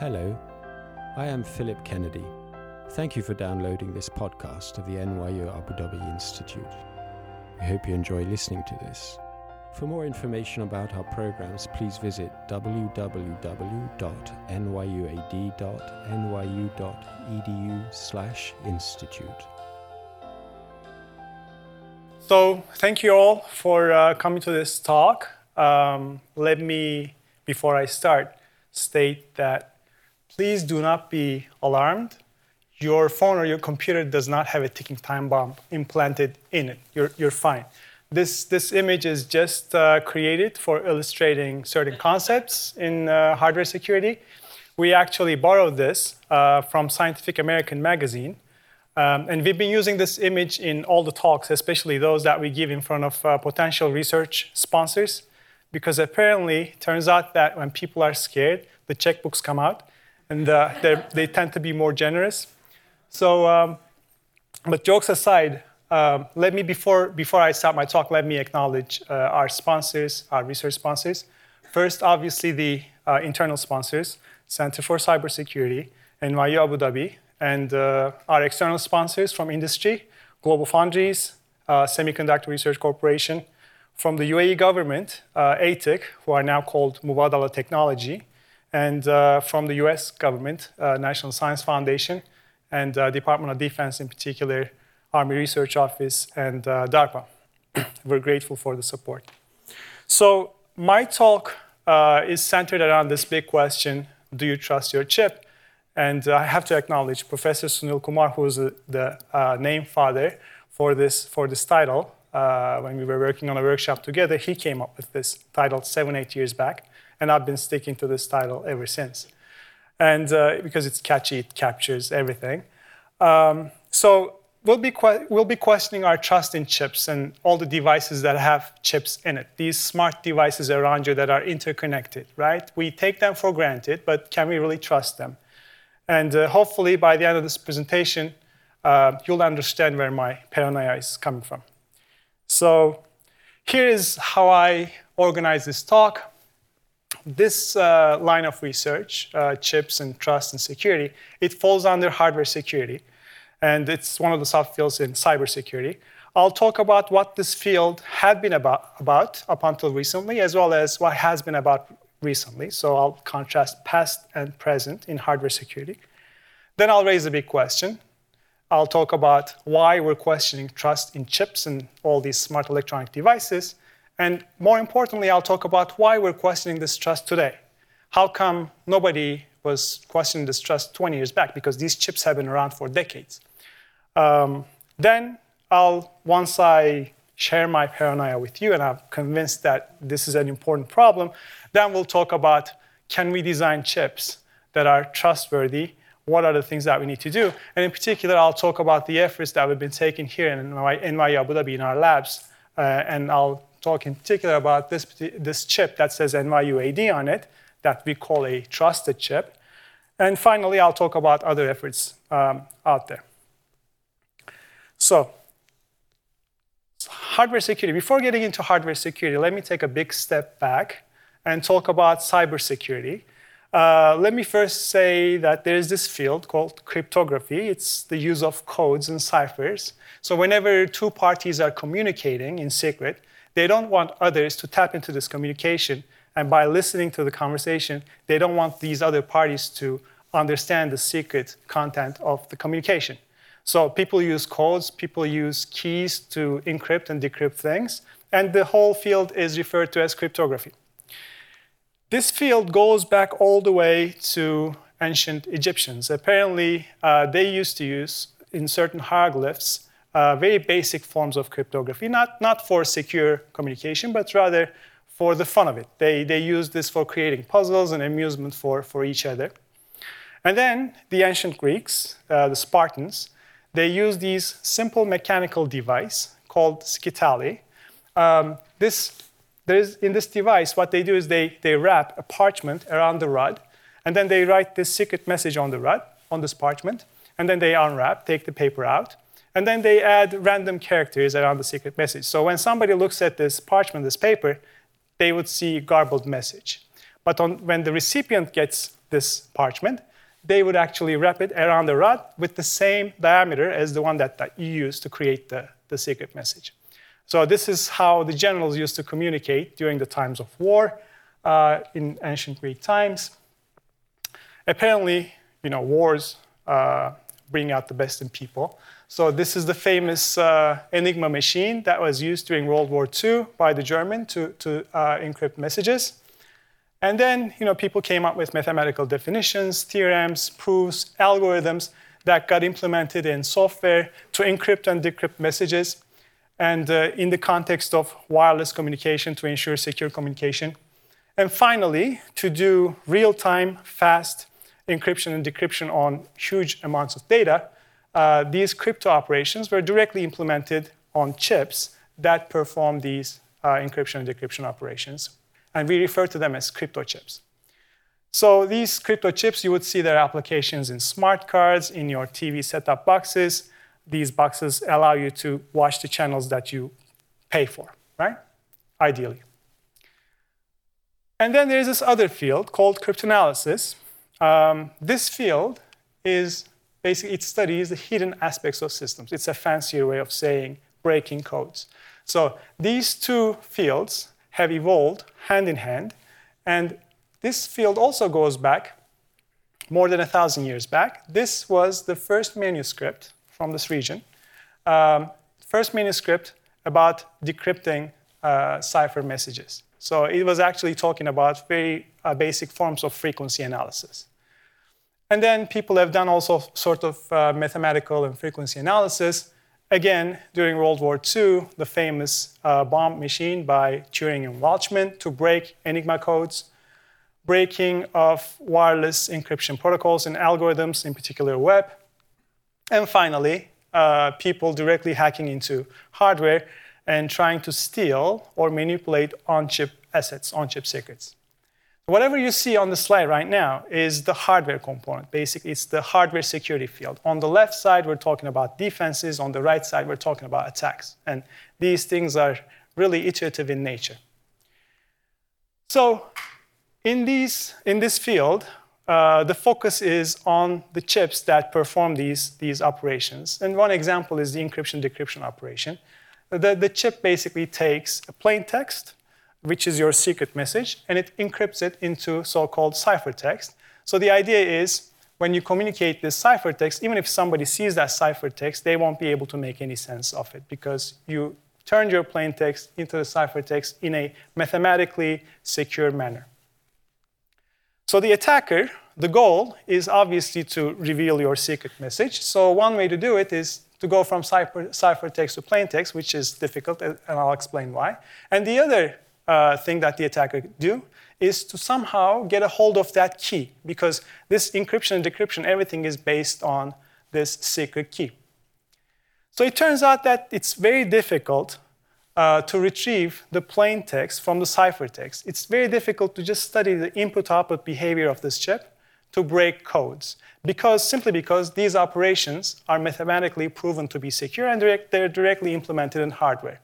Hello, I am Philip Kennedy. Thank you for downloading this podcast of the NYU Abu Dhabi Institute. I hope you enjoy listening to this. For more information about our programs, please visit www.nyuad.nyu.edu/institute. So thank you all for coming to this talk. Let me, before I start, state that please do not be alarmed. Your phone or your computer does not have a ticking time bomb implanted in it. You're fine. This image is just created for illustrating certain concepts in hardware security. We actually borrowed this from Scientific American magazine. And we've been using this image in all the talks, especially those that we give in front of potential research sponsors, because apparently it turns out that when people are scared, the checkbooks come out, and they tend to be more generous. So, but jokes aside, let me, before I start my talk, let me acknowledge our sponsors, our research sponsors. First, obviously, the internal sponsors, Center for Cybersecurity, NYU Abu Dhabi, and our external sponsors from industry, Global Foundries, Semiconductor Research Corporation, from the UAE government, ATIC, who are now called Mubadala Technology, and from the US government, National Science Foundation, and Department of Defense in particular, Army Research Office, and DARPA. We're grateful for the support. So my talk is centered around this big question, do you trust your chip? And I have to acknowledge Professor Sunil Kumar, who is the name father for this title. When we were working on a workshop together, he came up with this title 7-8 years back. And I've been sticking to this title ever since. And because it's catchy, it captures everything. So we'll be questioning our trust in chips and all the devices that have chips in it, these smart devices around you that are interconnected, right? We take them for granted, but can we really trust them? And hopefully, by the end of this presentation, you'll understand where my paranoia is coming from. So here is how I organize this talk. This line of research, chips and trust and security, it falls under hardware security. And it's one of the subfields in cybersecurity. I'll talk about what this field had been about up until recently, as well as what has been about recently. So I'll contrast past and present in hardware security. Then I'll raise a big question. I'll talk about why we're questioning trust in chips and all these smart electronic devices. And more importantly, I'll talk about why we're questioning this trust today. How come nobody was questioning this trust 20 years back? Because these chips have been around for decades. Then, once I share my paranoia with you and I'm convinced that this is an important problem, then we'll talk about, can we design chips that are trustworthy? What are the things that we need to do? And in particular, I'll talk about the efforts that we've been taking here in NYU Abu Dhabi in our labs, and I'll talk in particular about this chip that says NYUAD on it, that we call a trusted chip. And finally, I'll talk about other efforts out there. So hardware security. Before getting into hardware security, let me take a big step back and talk about cybersecurity. Let me first say that there is this field called cryptography. It's the use of codes and ciphers. So whenever two parties are communicating in secret, they don't want others to tap into this communication. And by listening to the conversation, they don't want these other parties to understand the secret content of the communication. So people use codes, people use keys to encrypt and decrypt things. And the whole field is referred to as cryptography. This field goes back all the way to ancient Egyptians. Apparently, they used to use, in certain hieroglyphs, very basic forms of cryptography, not for secure communication, but rather for the fun of it. They used this for creating puzzles and amusement for each other. And then the ancient Greeks, the Spartans, they used these simple mechanical device called scutali. In this device, what they do is they wrap a parchment around the rod, and then they write this secret message on the rod, on this parchment, and then they unwrap, take the paper out, and then they add random characters around the secret message. So when somebody looks at this parchment, this paper, they would see a garbled message. But when the recipient gets this parchment, they would actually wrap it around the rod with the same diameter as the one that you use to create the secret message. So this is how the generals used to communicate during the times of war in ancient Greek times. Apparently, wars bring out the best in people. So this is the famous Enigma machine that was used during World War II by the Germans to encrypt messages. And then, people came up with mathematical definitions, theorems, proofs, algorithms that got implemented in software to encrypt and decrypt messages. And in the context of wireless communication to ensure secure communication. And finally, to do real-time, fast encryption and decryption on huge amounts of data, these crypto operations were directly implemented on chips that perform these encryption and decryption operations. And we refer to them as crypto chips. So these crypto chips, you would see their applications in smart cards, in your TV set-top boxes. These boxes allow you to watch the channels that you pay for, right? Ideally. And then there's this other field called cryptanalysis. This field is basically, it studies the hidden aspects of systems. It's a fancier way of saying breaking codes. So these two fields have evolved hand in hand. And this field also goes back more than 1,000 years back. This was the first manuscript from this region, first manuscript about decrypting cipher messages. So it was actually talking about very basic forms of frequency analysis. And then people have done also sort of mathematical and frequency analysis. Again, during World War II, the famous bomb machine by Turing and Welchman to break Enigma codes, breaking of wireless encryption protocols and algorithms, in particular web. And finally, people directly hacking into hardware and trying to steal or manipulate on-chip assets, on-chip secrets. Whatever you see on the slide right now is the hardware component. Basically, it's the hardware security field. On the left side, we're talking about defenses. On the right side, we're talking about attacks. And these things are really iterative in nature. So in this field, the focus is on the chips that perform these operations. And one example is the encryption-decryption operation. The chip basically takes a plain text, which is your secret message, and it encrypts it into so-called ciphertext. So the idea is when you communicate this ciphertext, even if somebody sees that ciphertext, they won't be able to make any sense of it because you turned your plain text into the ciphertext in a mathematically secure manner. So the attacker, the goal is obviously to reveal your secret message. So one way to do it is to go from ciphertext to plain text, which is difficult, and I'll explain why. And the other thing that the attacker do is to somehow get a hold of that key, because this encryption and decryption, everything is based on this secret key. So it turns out that it's very difficult to retrieve the plain text from the ciphertext. It's very difficult to just study the input-output behavior of this chip to break codes, simply because these operations are mathematically proven to be secure and they're directly implemented in hardware.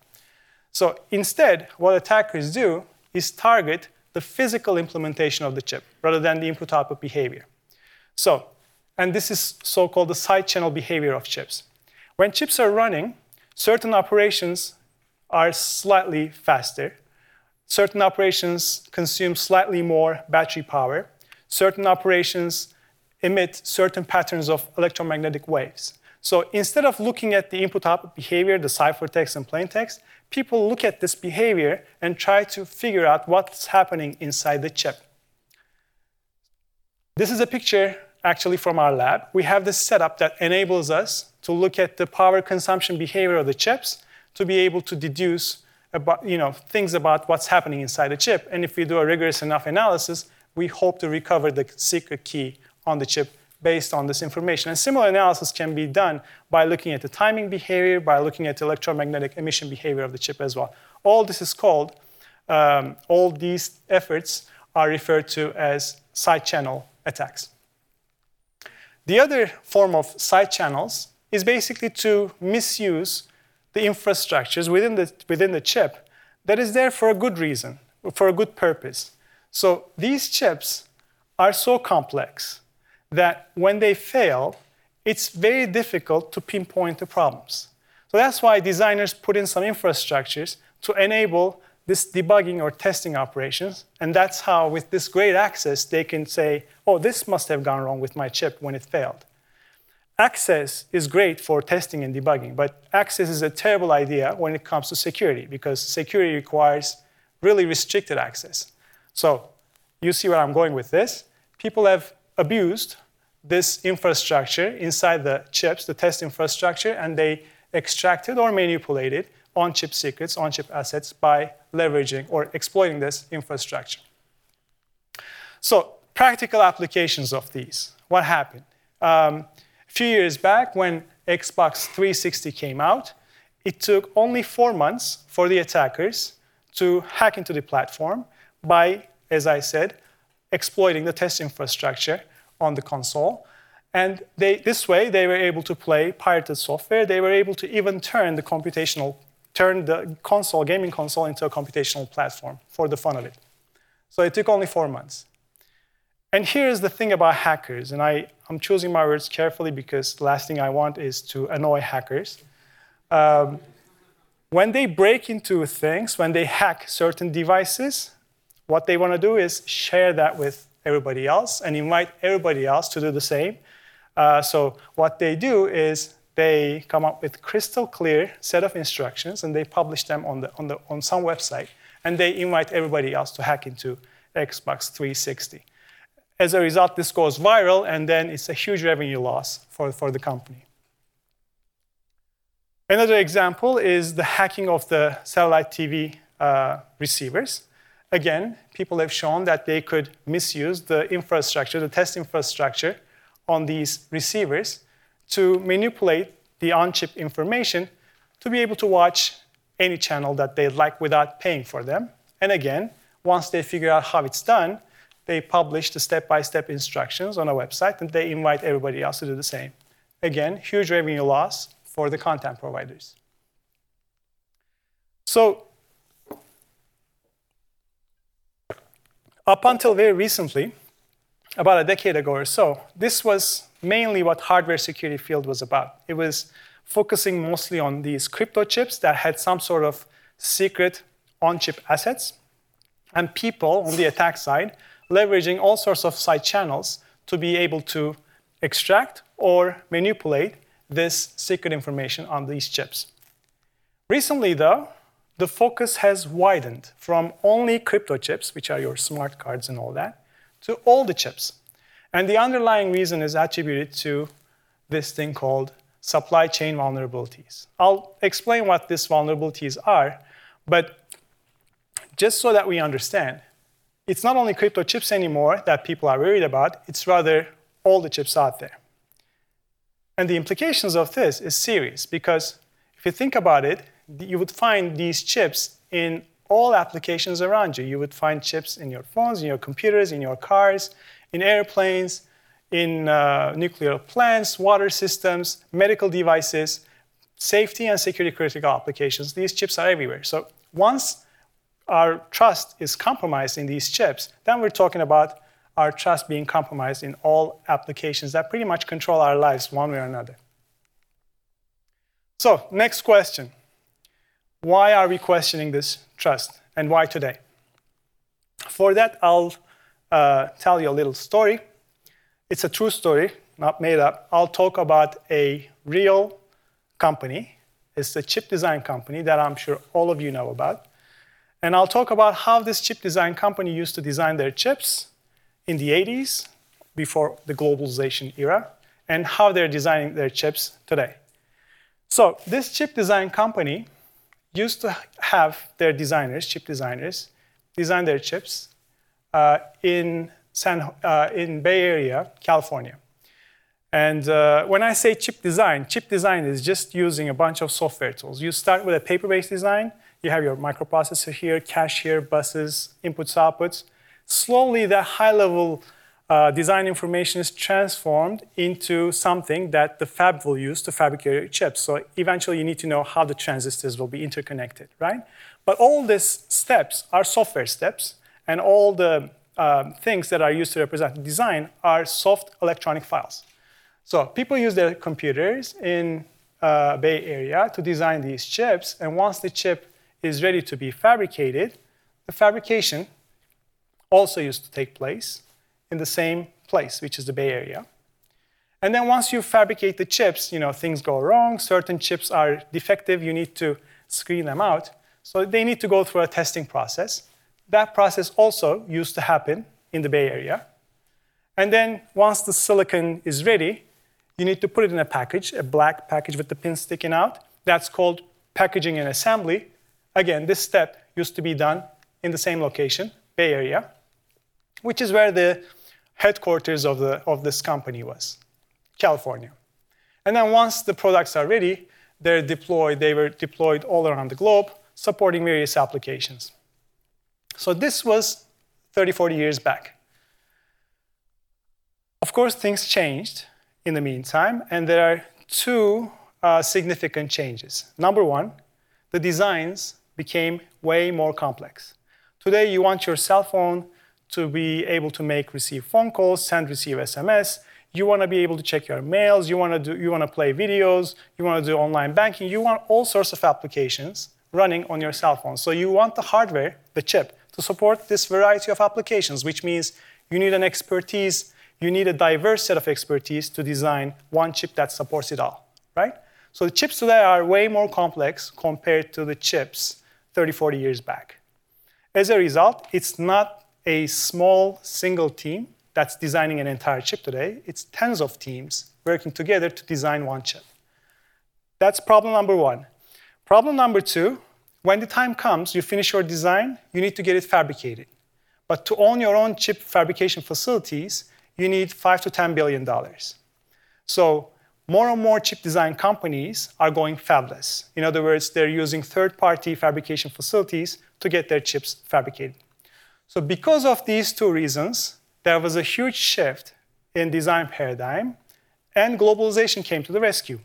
So instead, what attackers do is target the physical implementation of the chip rather than the input-output behavior. So, and this is so-called the side-channel behavior of chips. When chips are running, certain operations are slightly faster. Certain operations consume slightly more battery power. Certain operations emit certain patterns of electromagnetic waves. So instead of looking at the input-output behavior, the ciphertext and plaintext, people look at this behavior and try to figure out what's happening inside the chip. This is a picture, actually, from our lab. We have this setup that enables us to look at the power consumption behavior of the chips to be able to deduce about, things about what's happening inside the chip. And if we do a rigorous enough analysis, we hope to recover the secret key on the chip based on this information. And similar analysis can be done by looking at the timing behavior, by looking at the electromagnetic emission behavior of the chip as well. All this is called, all these efforts are referred to as side-channel attacks. The other form of side channels is basically to misuse the infrastructures within the chip that is there for a good reason, for a good purpose. So these chips are so complex that when they fail, it's very difficult to pinpoint the problems. So that's why designers put in some infrastructures to enable this debugging or testing operations. And that's how, with this great access, they can say, oh, this must have gone wrong with my chip when it failed. Access is great for testing and debugging, but access is a terrible idea when it comes to security, because security requires really restricted access. So you see where I'm going with this. People have abused this infrastructure inside the chips, the test infrastructure, and they extracted or manipulated on-chip secrets, on-chip assets, by leveraging or exploiting this infrastructure. So practical applications of these. What happened? A few years back, when Xbox 360 came out, it took only 4 months for the attackers to hack into the platform by, as I said, exploiting the test infrastructure on the console. And this way, they were able to play pirated software. They were able to even turn the gaming console into a computational platform for the fun of it. So it took only 4 months. And here's the thing about hackers, and I'm choosing my words carefully because the last thing I want is to annoy hackers. When they break into things, when they hack certain devices, what they want to do is share that with everybody else and invite everybody else to do the same. So what they do is they come up with a crystal clear set of instructions, and they publish them on some website, and they invite everybody else to hack into Xbox 360. As a result, this goes viral, and then it's a huge revenue loss for the company. Another example is the hacking of the satellite TV receivers. Again, people have shown that they could misuse the infrastructure, the test infrastructure on these receivers to manipulate the on-chip information to be able to watch any channel that they like without paying for them. And again, once they figure out how it's done, they publish the step-by-step instructions on a website, and they invite everybody else to do the same. Again, huge revenue loss for the content providers. So up until very recently, about a decade ago or so, this was mainly what hardware security field was about. It was focusing mostly on these crypto chips that had some sort of secret on-chip assets, and people on the attack side leveraging all sorts of side channels to be able to extract or manipulate this secret information on these chips. Recently, though, the focus has widened from only crypto chips, which are your smart cards and all that, to all the chips. And the underlying reason is attributed to this thing called supply chain vulnerabilities. I'll explain what these vulnerabilities are, but just so that we understand, it's not only crypto chips anymore that people are worried about, it's rather all the chips out there. And the implications of this is serious, because if you think about it, you would find these chips in all applications around you. You would find chips in your phones, in your computers, in your cars, in airplanes, in nuclear plants, water systems, medical devices, safety and security critical applications. These chips are everywhere. So once our trust is compromised in these chips, then we're talking about our trust being compromised in all applications that pretty much control our lives one way or another. So next question. Why are we questioning this trust, and why today? For that, I'll tell you a little story. It's a true story, not made up. I'll talk about a real company. It's a chip design company that I'm sure all of you know about. And I'll talk about how this chip design company used to design their chips in the 80s, before the globalization era, and how they're designing their chips today. So this chip design company used to have their designers, chip designers, design their chips in Bay Area, California. And when I say chip design is just using a bunch of software tools. You start with a paper-based design. You have your microprocessor here, cache here, buses, inputs, outputs. Slowly, that high-level design information is transformed into something that the fab will use to fabricate your chips. So eventually you need to know how the transistors will be interconnected, right? But all these steps are software steps, and all the things that are used to represent design are soft electronic files. So people use their computers in Bay Area to design these chips, and once the chip is ready to be fabricated, the fabrication also used to take place in the same place, which is the Bay Area. And then once you fabricate the chips, you know, things go wrong. Certain chips are defective. You need to screen them out. So they need to go through a testing process. That process also used to happen in the Bay Area. And then once the silicon is ready, you need to put it in a package, a black package with the pins sticking out. That's called packaging and assembly. Again, this step used to be done in the same location, Bay Area, which is where the headquarters of, this company was, California. And then once the products are ready, they're deployed. They were deployed all around the globe, supporting various applications. So this was 30, 40 years back. Of course, things changed in the meantime, and there are two significant changes. Number one, the designs became way more complex. Today, you want your cell phone to be able to make, receive phone calls, send, receive SMS. You want to be able to check your mails. You want to play videos. You want to do online banking. You want all sorts of applications running on your cell phone. So you want the hardware, the chip, to support this variety of applications, which means you need an expertise. You need a diverse set of expertise to design one chip that supports it all, right? So the chips today are way more complex compared to the chips 30, 40 years back. As a result, it's not a small single team that's designing an entire chip today. It's tens of teams working together to design one chip. That's problem number one. Problem number two, when the time comes, you finish your design, you need to get it fabricated. But to own your own chip fabrication facilities, you need $5 to $10 billion. So more and more chip design companies are going fabless. In other words, they're using third-party fabrication facilities to get their chips fabricated. So because of these two reasons, there was a huge shift in design paradigm, and globalization came to the rescue.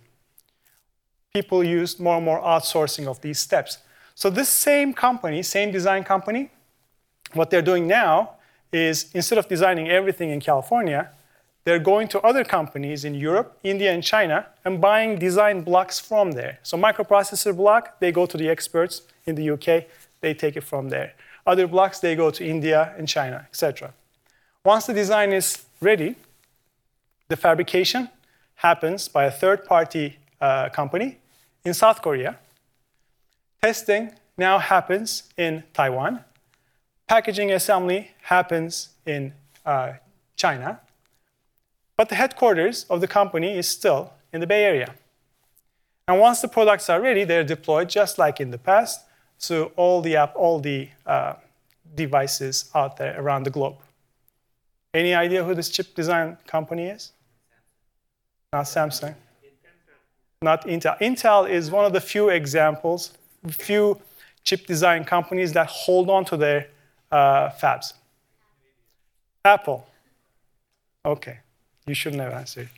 People used more and more outsourcing of these steps. So this same company, same design company, what they're doing now is instead of designing everything in California, they're going to other companies in Europe, India, and China, and buying design blocks from there. So microprocessor block, they go to the experts in the UK, they take it from there. Other blocks, they go to India and China, etc. Once the design is ready, the fabrication happens by a third-party company in South Korea. Testing now happens in Taiwan. Packaging assembly happens in China. But the headquarters of the company is still in the Bay Area. And once the products are ready, they're deployed just like in the past. So all the devices out there around the globe. Any idea who this chip design company is? Not Samsung. Not Intel. Intel is one of the few examples, few chip design companies that hold on to their fabs. Apple. OK. You shouldn't have answered.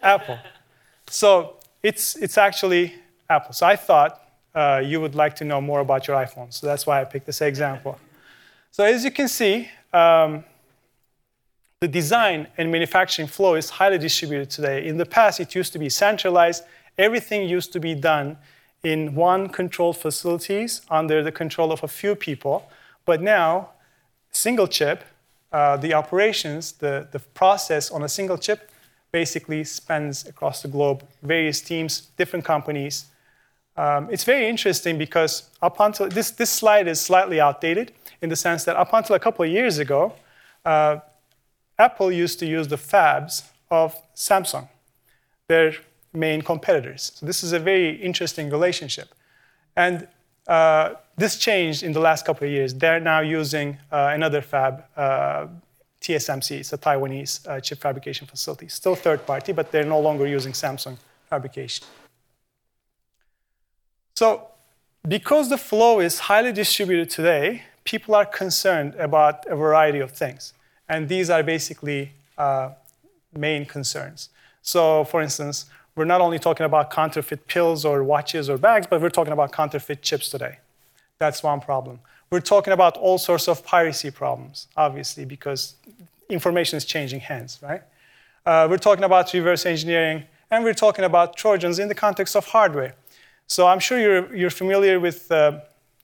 Apple. So it's actually Apple. So I thought you would like to know more about your iPhone. So that's why I picked this example. So as you can see, the design and manufacturing flow is highly distributed today. In the past, it used to be centralized. Everything used to be done in one controlled facilities under the control of a few people. But now, single chip, the operations, the process on a single chip basically spans across the globe, various teams, different companies. It's very interesting because up until this slide is slightly outdated in the sense that up until a couple of years ago, Apple used to use the fabs of Samsung, their main competitors. So this is a very interesting relationship. And this changed in the last couple of years. They're now using another fab, TSMC. It's a Taiwanese chip fabrication facility. Still third party, but they're no longer using Samsung fabrication. So because the flow is highly distributed today, people are concerned about a variety of things. And these are basically main concerns. So for instance, we're not only talking about counterfeit pills or watches or bags, but we're talking about counterfeit chips today. That's one problem. We're talking about all sorts of piracy problems, obviously, because information is changing hands, right? We're talking about reverse engineering, and we're talking about Trojans in the context of hardware. So I'm sure you're familiar with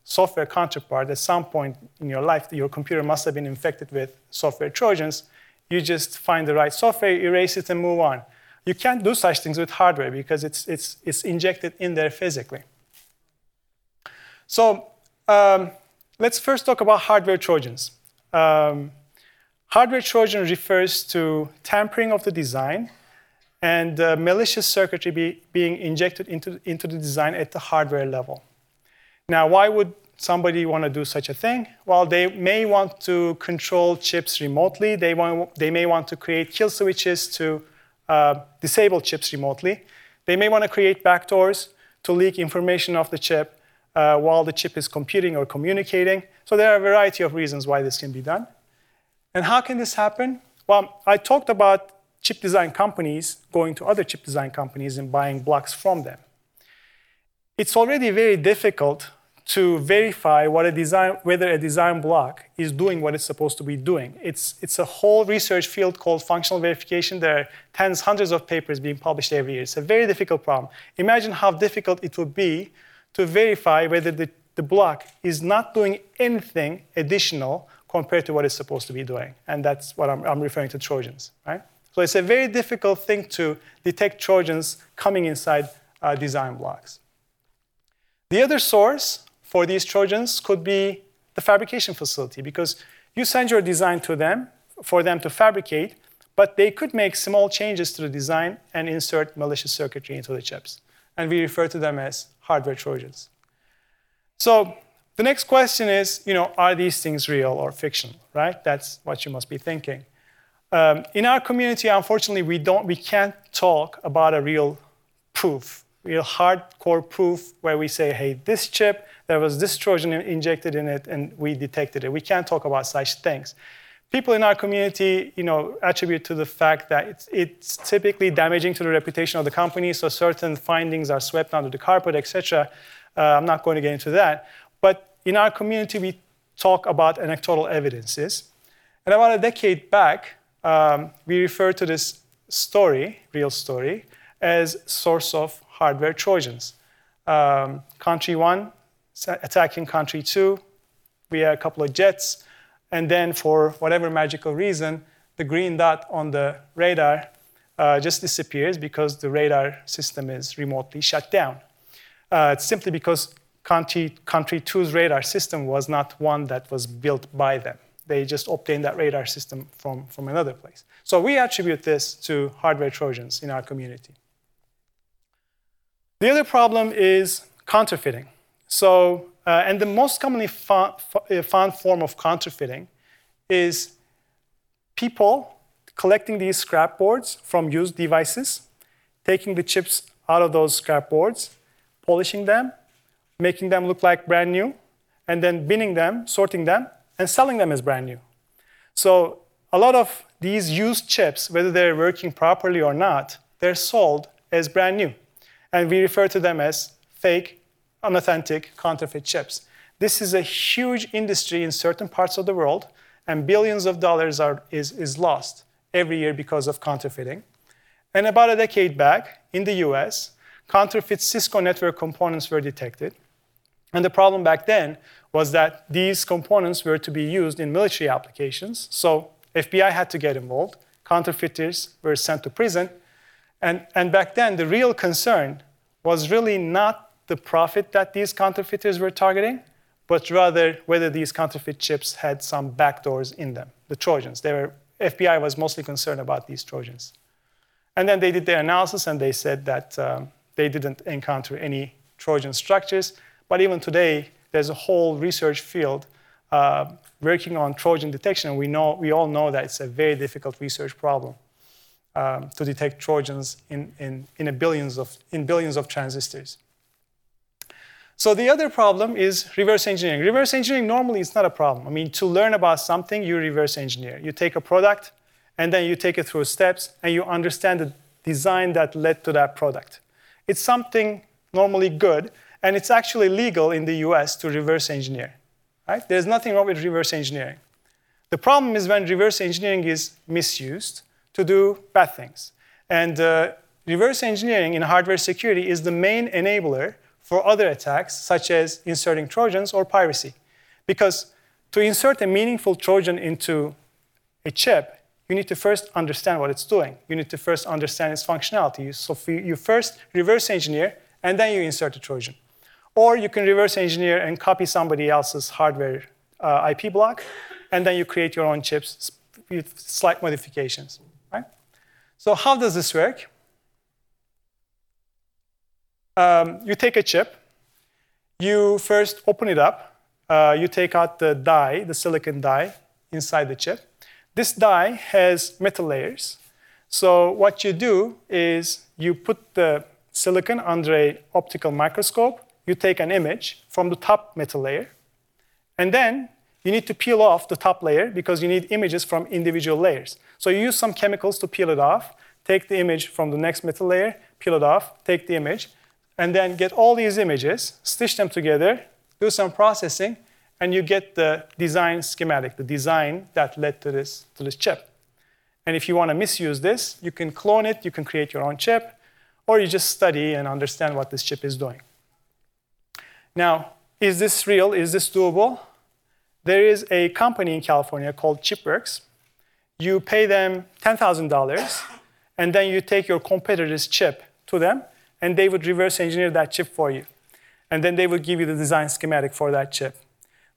software counterpart. At some point in your life, your computer must have been infected with software Trojans. You just find the right software, erase it, and move on. You can't do such things with hardware because it's injected in there physically. So let's first talk about hardware Trojans. Hardware Trojan refers to tampering of the design and malicious circuitry being injected into the design at the hardware level. Now, why would somebody want to do such a thing? Well, they may want to control chips remotely. They may want to create kill switches to disable chips remotely. They may want to create backdoors to leak information off the chip while the chip is computing or communicating. So there are a variety of reasons why this can be done. And how can this happen? Well, I talked about chip design companies going to other chip design companies and buying blocks from them. It's already very difficult to verify whether a design block is doing what it's supposed to be doing. It's a whole research field called functional verification. There are tens, hundreds of papers being published every year. It's a very difficult problem. Imagine how difficult it would be to verify whether the block is not doing anything additional compared to what it's supposed to be doing. And that's what I'm referring to Trojans, right? So it's a very difficult thing to detect Trojans coming inside design blocks. The other source for these Trojans could be the fabrication facility, because you send your design to them for them to fabricate, but they could make small changes to the design and insert malicious circuitry into the chips. And we refer to them as hardware Trojans. So the next question is, are these things real or fictional, right? That's what you must be thinking. In our community, unfortunately, we can't talk about a real proof, real hardcore proof where we say, hey, this chip, there was this Trojan injected in it, and we detected it. We can't talk about such things. People in our community, attribute to the fact that it's typically damaging to the reputation of the company, so certain findings are swept under the carpet, etc. I'm not going to get into that. But in our community, we talk about anecdotal evidences. And about a decade back, we refer to this story, real story, as source of hardware Trojans. Country one, attacking country two via a couple of jets. And then for whatever magical reason, the green dot on the radar just disappears because the radar system is remotely shut down. It's simply because country two's radar system was not one that was built by them. They just obtained that radar system from another place. So we attribute this to hardware Trojans in our community. The other problem is counterfeiting. So, and the most commonly found form of counterfeiting is people collecting these scrap boards from used devices, taking the chips out of those scrap boards, polishing them, making them look like brand new, and then binning them, sorting them, and selling them as brand new. So a lot of these used chips, whether they're working properly or not, they're sold as brand new. And we refer to them as fake, unauthentic, counterfeit chips. This is a huge industry in certain parts of the world, and billions of dollars is lost every year because of counterfeiting. And about a decade back, in the US, counterfeit Cisco network components were detected. And the problem back then was that these components were to be used in military applications. So FBI had to get involved. Counterfeiters were sent to prison. And back then, the real concern was really not the profit that these counterfeiters were targeting, but rather whether these counterfeit chips had some backdoors in them, the Trojans. FBI was mostly concerned about these Trojans. And then they did their analysis, and they said that they didn't encounter any Trojan structures. But even today, there's a whole research field working on Trojan detection. We all know that it's a very difficult research problem to detect Trojans in billions of transistors. So the other problem is reverse engineering. Reverse engineering normally is not a problem. I mean, to learn about something, you reverse engineer. You take a product, and then you take it through steps, and you understand the design that led to that product. It's something normally good, and it's actually legal in the US to reverse engineer. Right? There's nothing wrong with reverse engineering. The problem is when reverse engineering is misused to do bad things. And reverse engineering in hardware security is the main enabler for other attacks, such as inserting Trojans or piracy. Because to insert a meaningful Trojan into a chip, you need to first understand what it's doing. You need to first understand its functionality. So you first reverse engineer, and then you insert a Trojan. Or you can reverse engineer and copy somebody else's hardware IP block, and then you create your own chips with slight modifications. Right? So how does this work? You take a chip. You first open it up. You take out the die, the silicon die, inside the chip. This die has metal layers. So what you do is you put the silicon under an optical microscope. You take an image from the top metal layer. And then you need to peel off the top layer because you need images from individual layers. So you use some chemicals to peel it off, take the image from the next metal layer, peel it off, take the image, and then get all these images, stitch them together, do some processing, and you get the design schematic, the design that led to this chip. And if you want to misuse this, you can clone it, you can create your own chip, or you just study and understand what this chip is doing. Now, is this real? Is this doable? There is a company in California called Chipworks. You pay them $10,000, and then you take your competitor's chip to them, and they would reverse engineer that chip for you. And then they would give you the design schematic for that chip.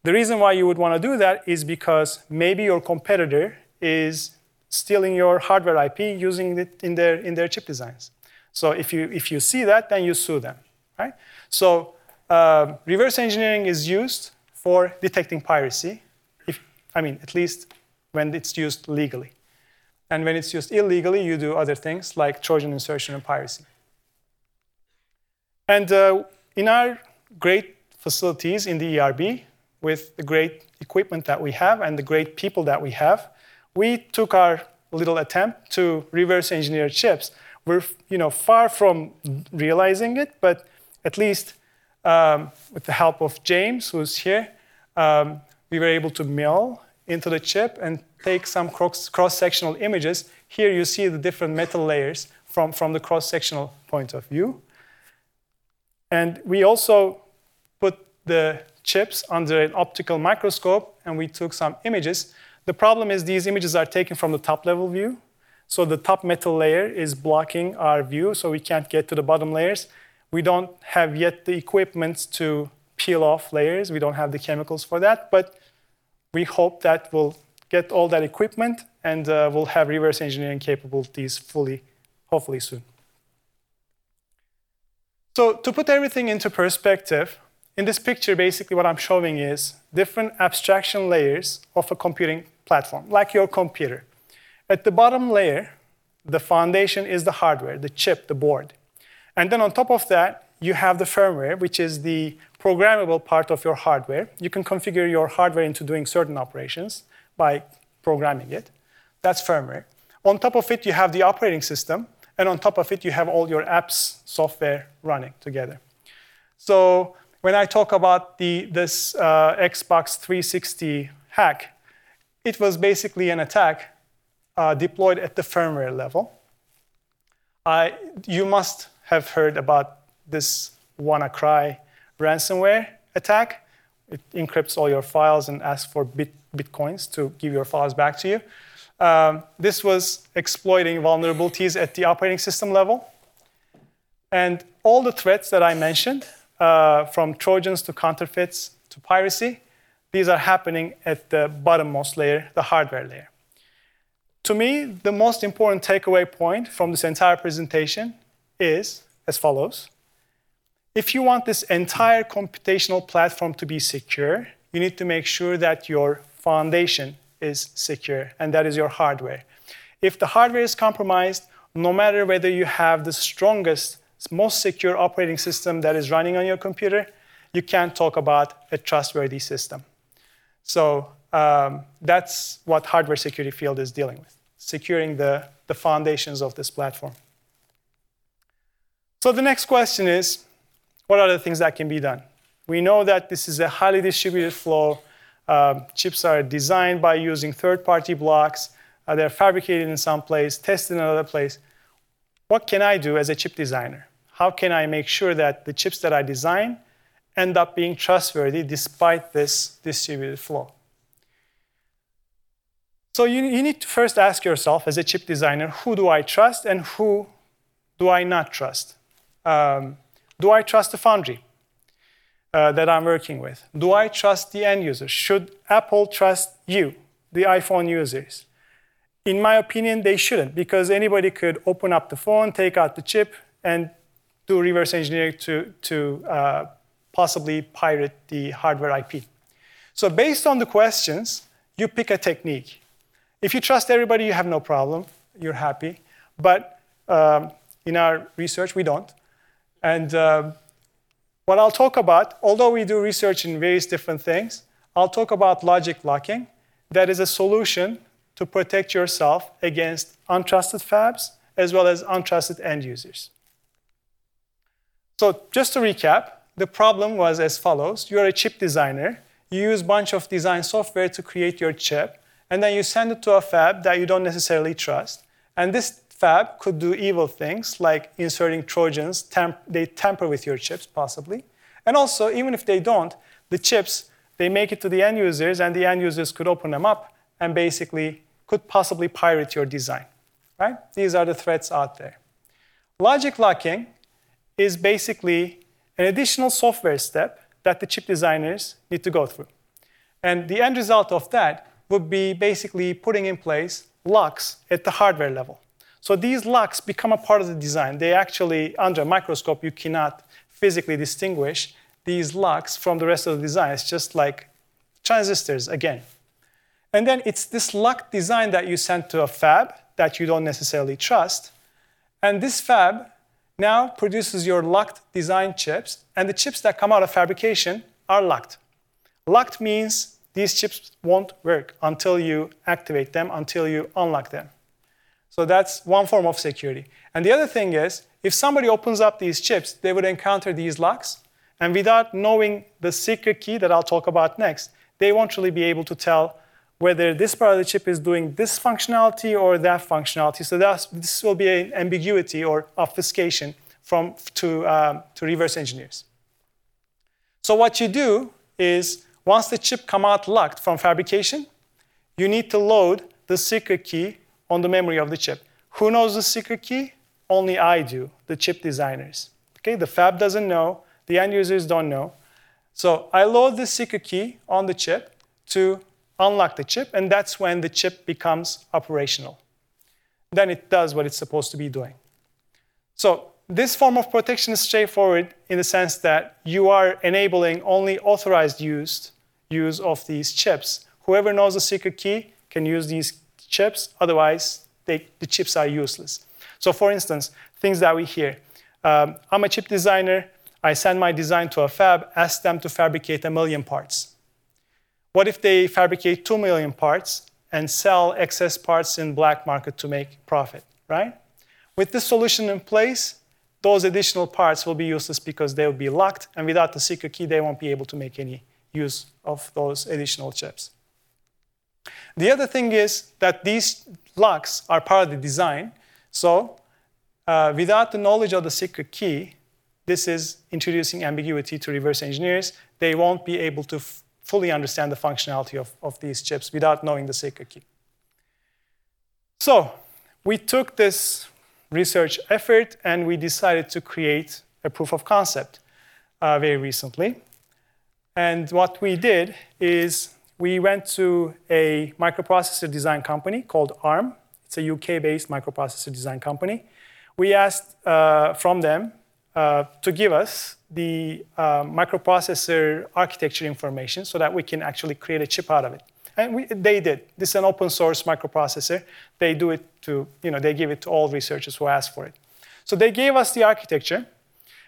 The reason why you would want to do that is because maybe your competitor is stealing your hardware IP, using it in their chip designs. So if you see that, then you sue them. Right? So reverse engineering is used for detecting piracy, at least when it's used legally. And when it's used illegally, you do other things like Trojan insertion and piracy. And in our great facilities in the ERB, with the great equipment that we have and the great people that we have, we took our little attempt to reverse engineer chips. We're far from realizing it, but at least with the help of James, who's here, we were able to mill into the chip and take some cross-sectional images. Here you see the different metal layers from the cross-sectional point of view. And we also put the chips under an optical microscope, and we took some images. The problem is these images are taken from the top-level view. So the top metal layer is blocking our view, so we can't get to the bottom layers. We don't have yet the equipment to peel off layers. We don't have the chemicals for that, but we hope that we'll get all that equipment and we'll have reverse engineering capabilities fully, hopefully soon. So to put everything into perspective, in this picture, basically what I'm showing is different abstraction layers of a computing platform, like your computer. At the bottom layer, the foundation is the hardware, the chip, the board. And then on top of that, you have the firmware, which is the programmable part of your hardware. You can configure your hardware into doing certain operations by programming it. That's firmware. On top of it, you have the operating system. And on top of it, you have all your apps, software running together. So when I talk about this Xbox 360 hack, it was basically an attack deployed at the firmware level. You must have heard about this WannaCry ransomware attack. It encrypts all your files and asks for bitcoins to give your files back to you. This was exploiting vulnerabilities at the operating system level. And all the threats that I mentioned, from Trojans to counterfeits to piracy, these are happening at the bottommost layer, the hardware layer. To me, the most important takeaway point from this entire presentation is as follows. If you want this entire computational platform to be secure, you need to make sure that your foundation is secure, and that is your hardware. If the hardware is compromised, no matter whether you have the strongest, most secure operating system that is running on your computer, you can't talk about a trustworthy system. So that's what hardware security field is dealing with, securing the foundations of this platform. So the next question is, what are the things that can be done? We know that this is a highly distributed flow. Chips are designed by using third-party blocks. They're fabricated in some place, tested in another place. What can I do as a chip designer? How can I make sure that the chips that I design end up being trustworthy despite this distributed flow? So you need to first ask yourself, as a chip designer, who do I trust and who do I not trust? Do I trust the foundry that I'm working with? Do I trust the end user? Should Apple trust you, the iPhone users? In my opinion, they shouldn't, because anybody could open up the phone, take out the chip, and do reverse engineering to possibly pirate the hardware IP. So based on the questions, you pick a technique. If you trust everybody, you have no problem. You're happy. But in our research, we don't. And what I'll talk about, although we do research in various different things, I'll talk about logic locking. That is a solution to protect yourself against untrusted fabs as well as untrusted end users. So just to recap, the problem was as follows. You're a chip designer. You use a bunch of design software to create your chip, and then you send it to a fab that you don't necessarily trust. And this fab could do evil things like inserting Trojans. They tamper with your chips, possibly. And also, even if they don't, the chips, they make it to the end users, and the end users could open them up and basically could possibly pirate your design, right? These are the threats out there. Logic locking is basically an additional software step that the chip designers need to go through. And the end result of that would be basically putting in place locks at the hardware level. So these locks become a part of the design. They actually, under a microscope, you cannot physically distinguish these locks from the rest of the design. It's just like transistors again. And then it's this locked design that you send to a fab that you don't necessarily trust. And this fab now produces your locked design chips. And the chips that come out of fabrication are locked. Locked means these chips won't work until you activate them, until you unlock them. So that's one form of security. And the other thing is, if somebody opens up these chips, they would encounter these locks. And without knowing the secret key that I'll talk about next, they won't really be able to tell whether this part of the chip is doing this functionality or that functionality. So this will be an ambiguity or obfuscation to reverse engineers. So what you do is, once the chip comes out locked from fabrication, you need to load the secret key on the memory of the chip. Who knows the secret key? Only I do, the chip designers. Okay? The fab doesn't know. The end users don't know. So I load the secret key on the chip to unlock the chip, and that's when the chip becomes operational. Then it does what it's supposed to be doing. So this form of protection is straightforward in the sense that you are enabling only authorized use of these chips. Whoever knows the secret key can use these chips. Otherwise, the chips are useless. So for instance, things that we hear. I'm a chip designer. I send my design to a fab, ask them to fabricate 1 million parts. What if they fabricate 2 million parts and sell excess parts in black market to make profit, right? With this solution in place, those additional parts will be useless because they will be locked, and without the secret key, they won't be able to make any use of those additional chips. The other thing is that these locks are part of the design, so without the knowledge of the secret key, this is introducing ambiguity to reverse engineers. They won't be able to fully understand the functionality of these chips without knowing the secret key. So we took this research effort and we decided to create a proof of concept very recently. And what we did is we went to a microprocessor design company called ARM. It's a UK-based microprocessor design company. We asked from them to give us the microprocessor architecture information so that we can actually create a chip out of it. And they did. This is an open source microprocessor. They do it to, they give it to all researchers who ask for it. So they gave us the architecture,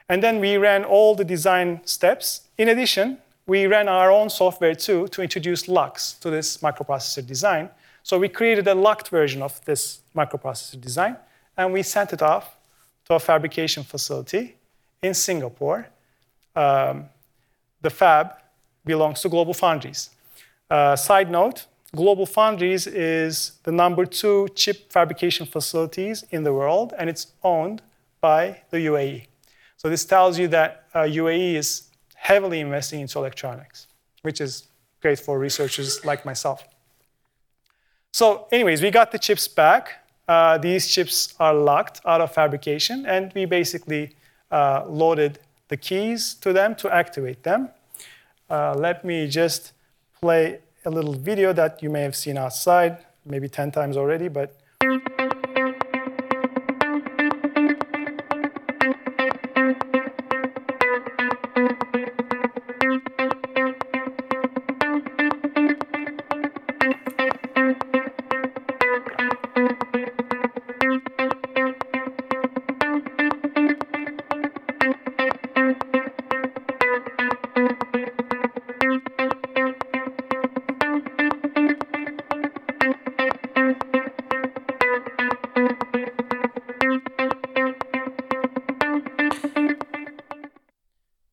and then we ran all the design steps. In addition, we ran our own software too to introduce locks to this microprocessor design. So we created a locked version of this microprocessor design, and we sent it off to a fabrication facility in Singapore. The fab belongs to Global Foundries. Side note, Global Foundries is the #2 chip fabrication facilities in the world, and it's owned by the UAE. So this tells you that UAE is heavily investing into electronics, which is great for researchers like myself. So anyways, we got the chips back. These chips are locked out of fabrication, and we basically loaded the keys to them to activate them. Let me just play a little video that you may have seen outside, maybe 10 times already, but...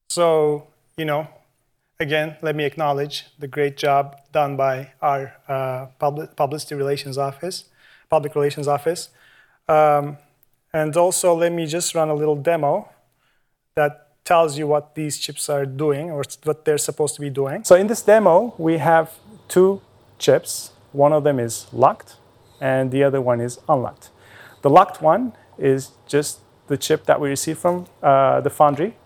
So, you know, again, let me acknowledge the great job done by our public relations office. And also, let me just run a little demo that tells you what these chips are doing or what they're supposed to be doing. So in this demo, we have two chips. One of them is locked, and the other one is unlocked. The locked one is just the chip that we received from the foundry.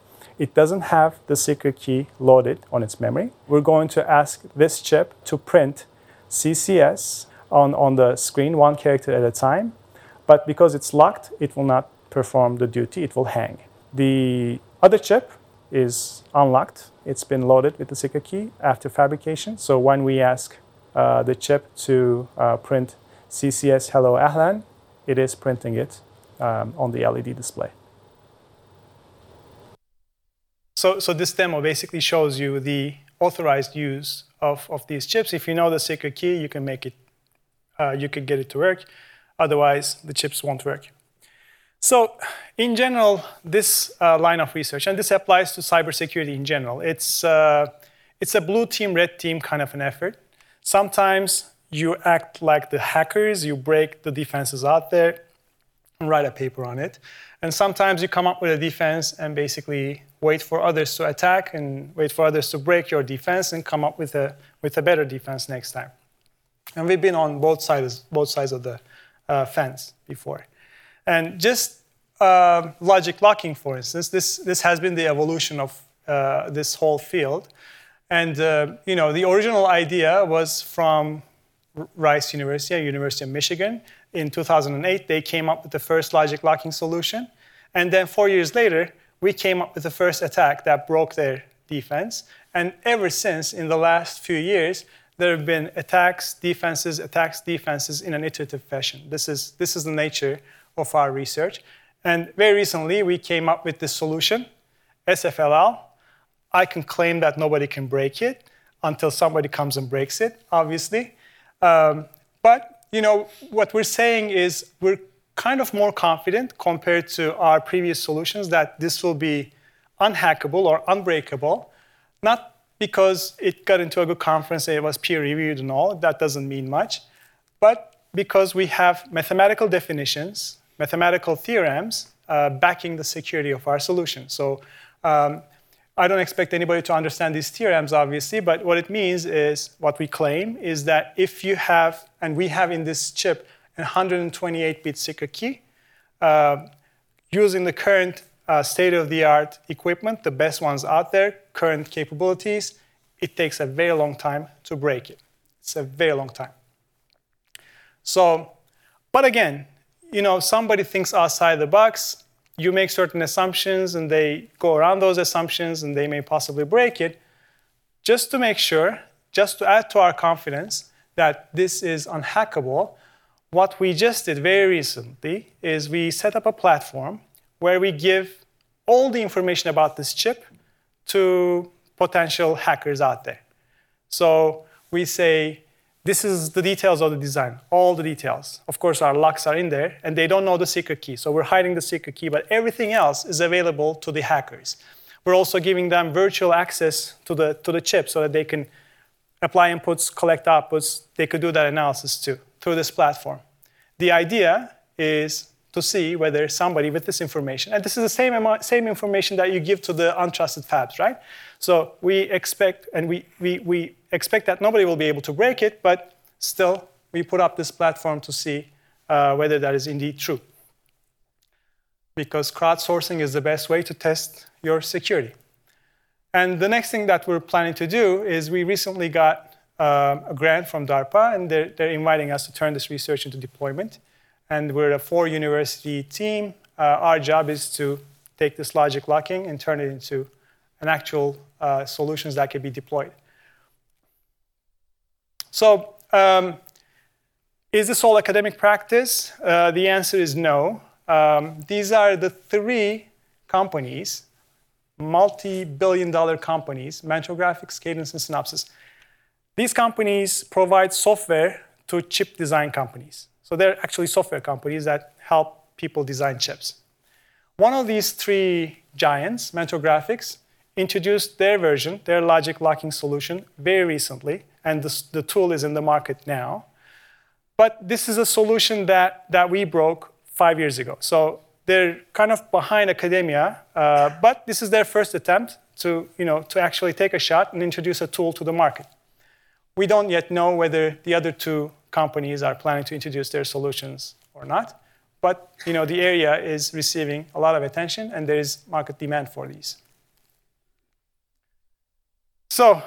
It doesn't have the secret key loaded on its memory. We're going to ask this chip to print CCS on the screen, one character at a time. But because it's locked, it will not perform the duty. It will hang. The other chip is unlocked. It's been loaded with the secret key after fabrication. So when we ask the chip to print CCS hello ahlan, it is printing it on the LED display. So this demo basically shows you the authorized use of these chips. If you know the secret key, you can make it, you could get it to work. Otherwise, the chips won't work. So in general, this line of research, and this applies to cybersecurity in general, it's a blue team, red team kind of an effort. Sometimes you act like the hackers, you break the defenses out there and write a paper on it. And sometimes you come up with a defense and basically wait for others to attack and wait for others to break your defense and come up with a better defense next time. And we've been on both sides of the fence before. And just logic locking, for instance, this has been the evolution of this whole field. And you know, the original idea was from Rice University, University of Michigan. In 2008, they came up with the first logic locking solution. And then 4 years later, we came up with the first attack that broke their defense. And ever since, in the last few years, there have been attacks, defenses in an iterative fashion. This is the nature of our research. And very recently, we came up with this solution, SFLL. I can claim that nobody can break it until somebody comes and breaks it, obviously. But you know what we're saying is we're kind of more confident compared to our previous solutions that this will be unhackable or unbreakable, not because it got into a good conference and it was peer-reviewed and all, that doesn't mean much, but because we have mathematical definitions, mathematical theorems backing the security of our solution. So I don't expect anybody to understand these theorems, obviously, but what it means is, what we claim is that if you have, and we have in this chip, 128-bit secret key. Using the current state-of-the-art equipment, the best ones out there, current capabilities, it takes a very long time to break it. It's a very long time. So, but again, you know, somebody thinks outside the box. You make certain assumptions, and they go around those assumptions, and they may possibly break it. Just to make sure, just to add to our confidence that this is unhackable, what we just did very recently is we set up a platform where we give all the information about this chip to potential hackers out there. So we say, this is the details of the design, all the details. Of course, our locks are in there, and they don't know the secret key. So we're hiding the secret key, but everything else is available to the hackers. We're also giving them virtual access to the chip so that they can apply inputs, collect outputs. They could do that analysis too through this platform. The idea is to see whether somebody with this information, and this is the same information that you give to the untrusted fabs, right? So we expect, and we expect that nobody will be able to break it, but still we put up this platform to see whether that is indeed true. Because crowdsourcing is the best way to test your security. And the next thing that we're planning to do is we recently got a grant from DARPA, and they're inviting us to turn this research into deployment. And we're a 4-university team. Our job is to take this logic locking and turn it into an actual solutions that can be deployed. So is this all academic practice? The answer is no. These are the 3 companies, multi-billion-dollar companies, Mentor Graphics, Cadence, and Synopsys. These companies provide software to chip design companies. So they're actually software companies that help people design chips. One of these 3 giants, Mentor Graphics, introduced their version, their logic locking solution, very recently, and the tool is in the market now. But this is a solution that we broke 5 years ago. So they're kind of behind academia, but this is their first attempt to actually take a shot and introduce a tool to the market. We don't yet know whether the other 2 companies are planning to introduce their solutions or not, but the area is receiving a lot of attention, and there is market demand for these. So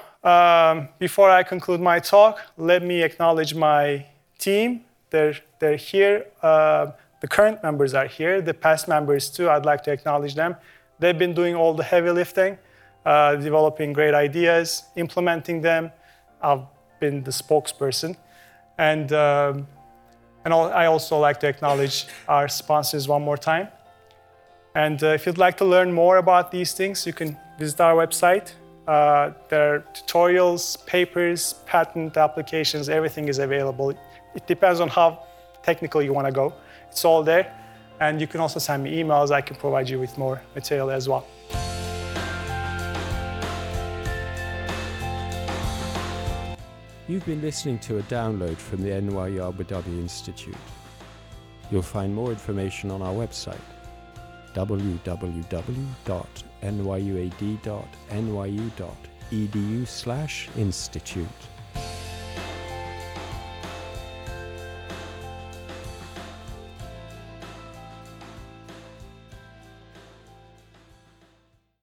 before I conclude my talk, let me acknowledge my team. They're here. The current members are here. The past members too, I'd like to acknowledge them. They've been doing all the heavy lifting, developing great ideas, implementing them. I've been the spokesperson. And I also like to acknowledge our sponsors one more time. And if you'd like to learn more about these things, you can visit our website. There are tutorials, papers, patent applications, everything is available. It depends on how technical you want to go. It's all there. And you can also send me emails. I can provide you with more material as well. You've been listening to a download from the NYU Abu Dhabi Institute. You'll find more information on our website, www.nyuad.nyu.edu/institute.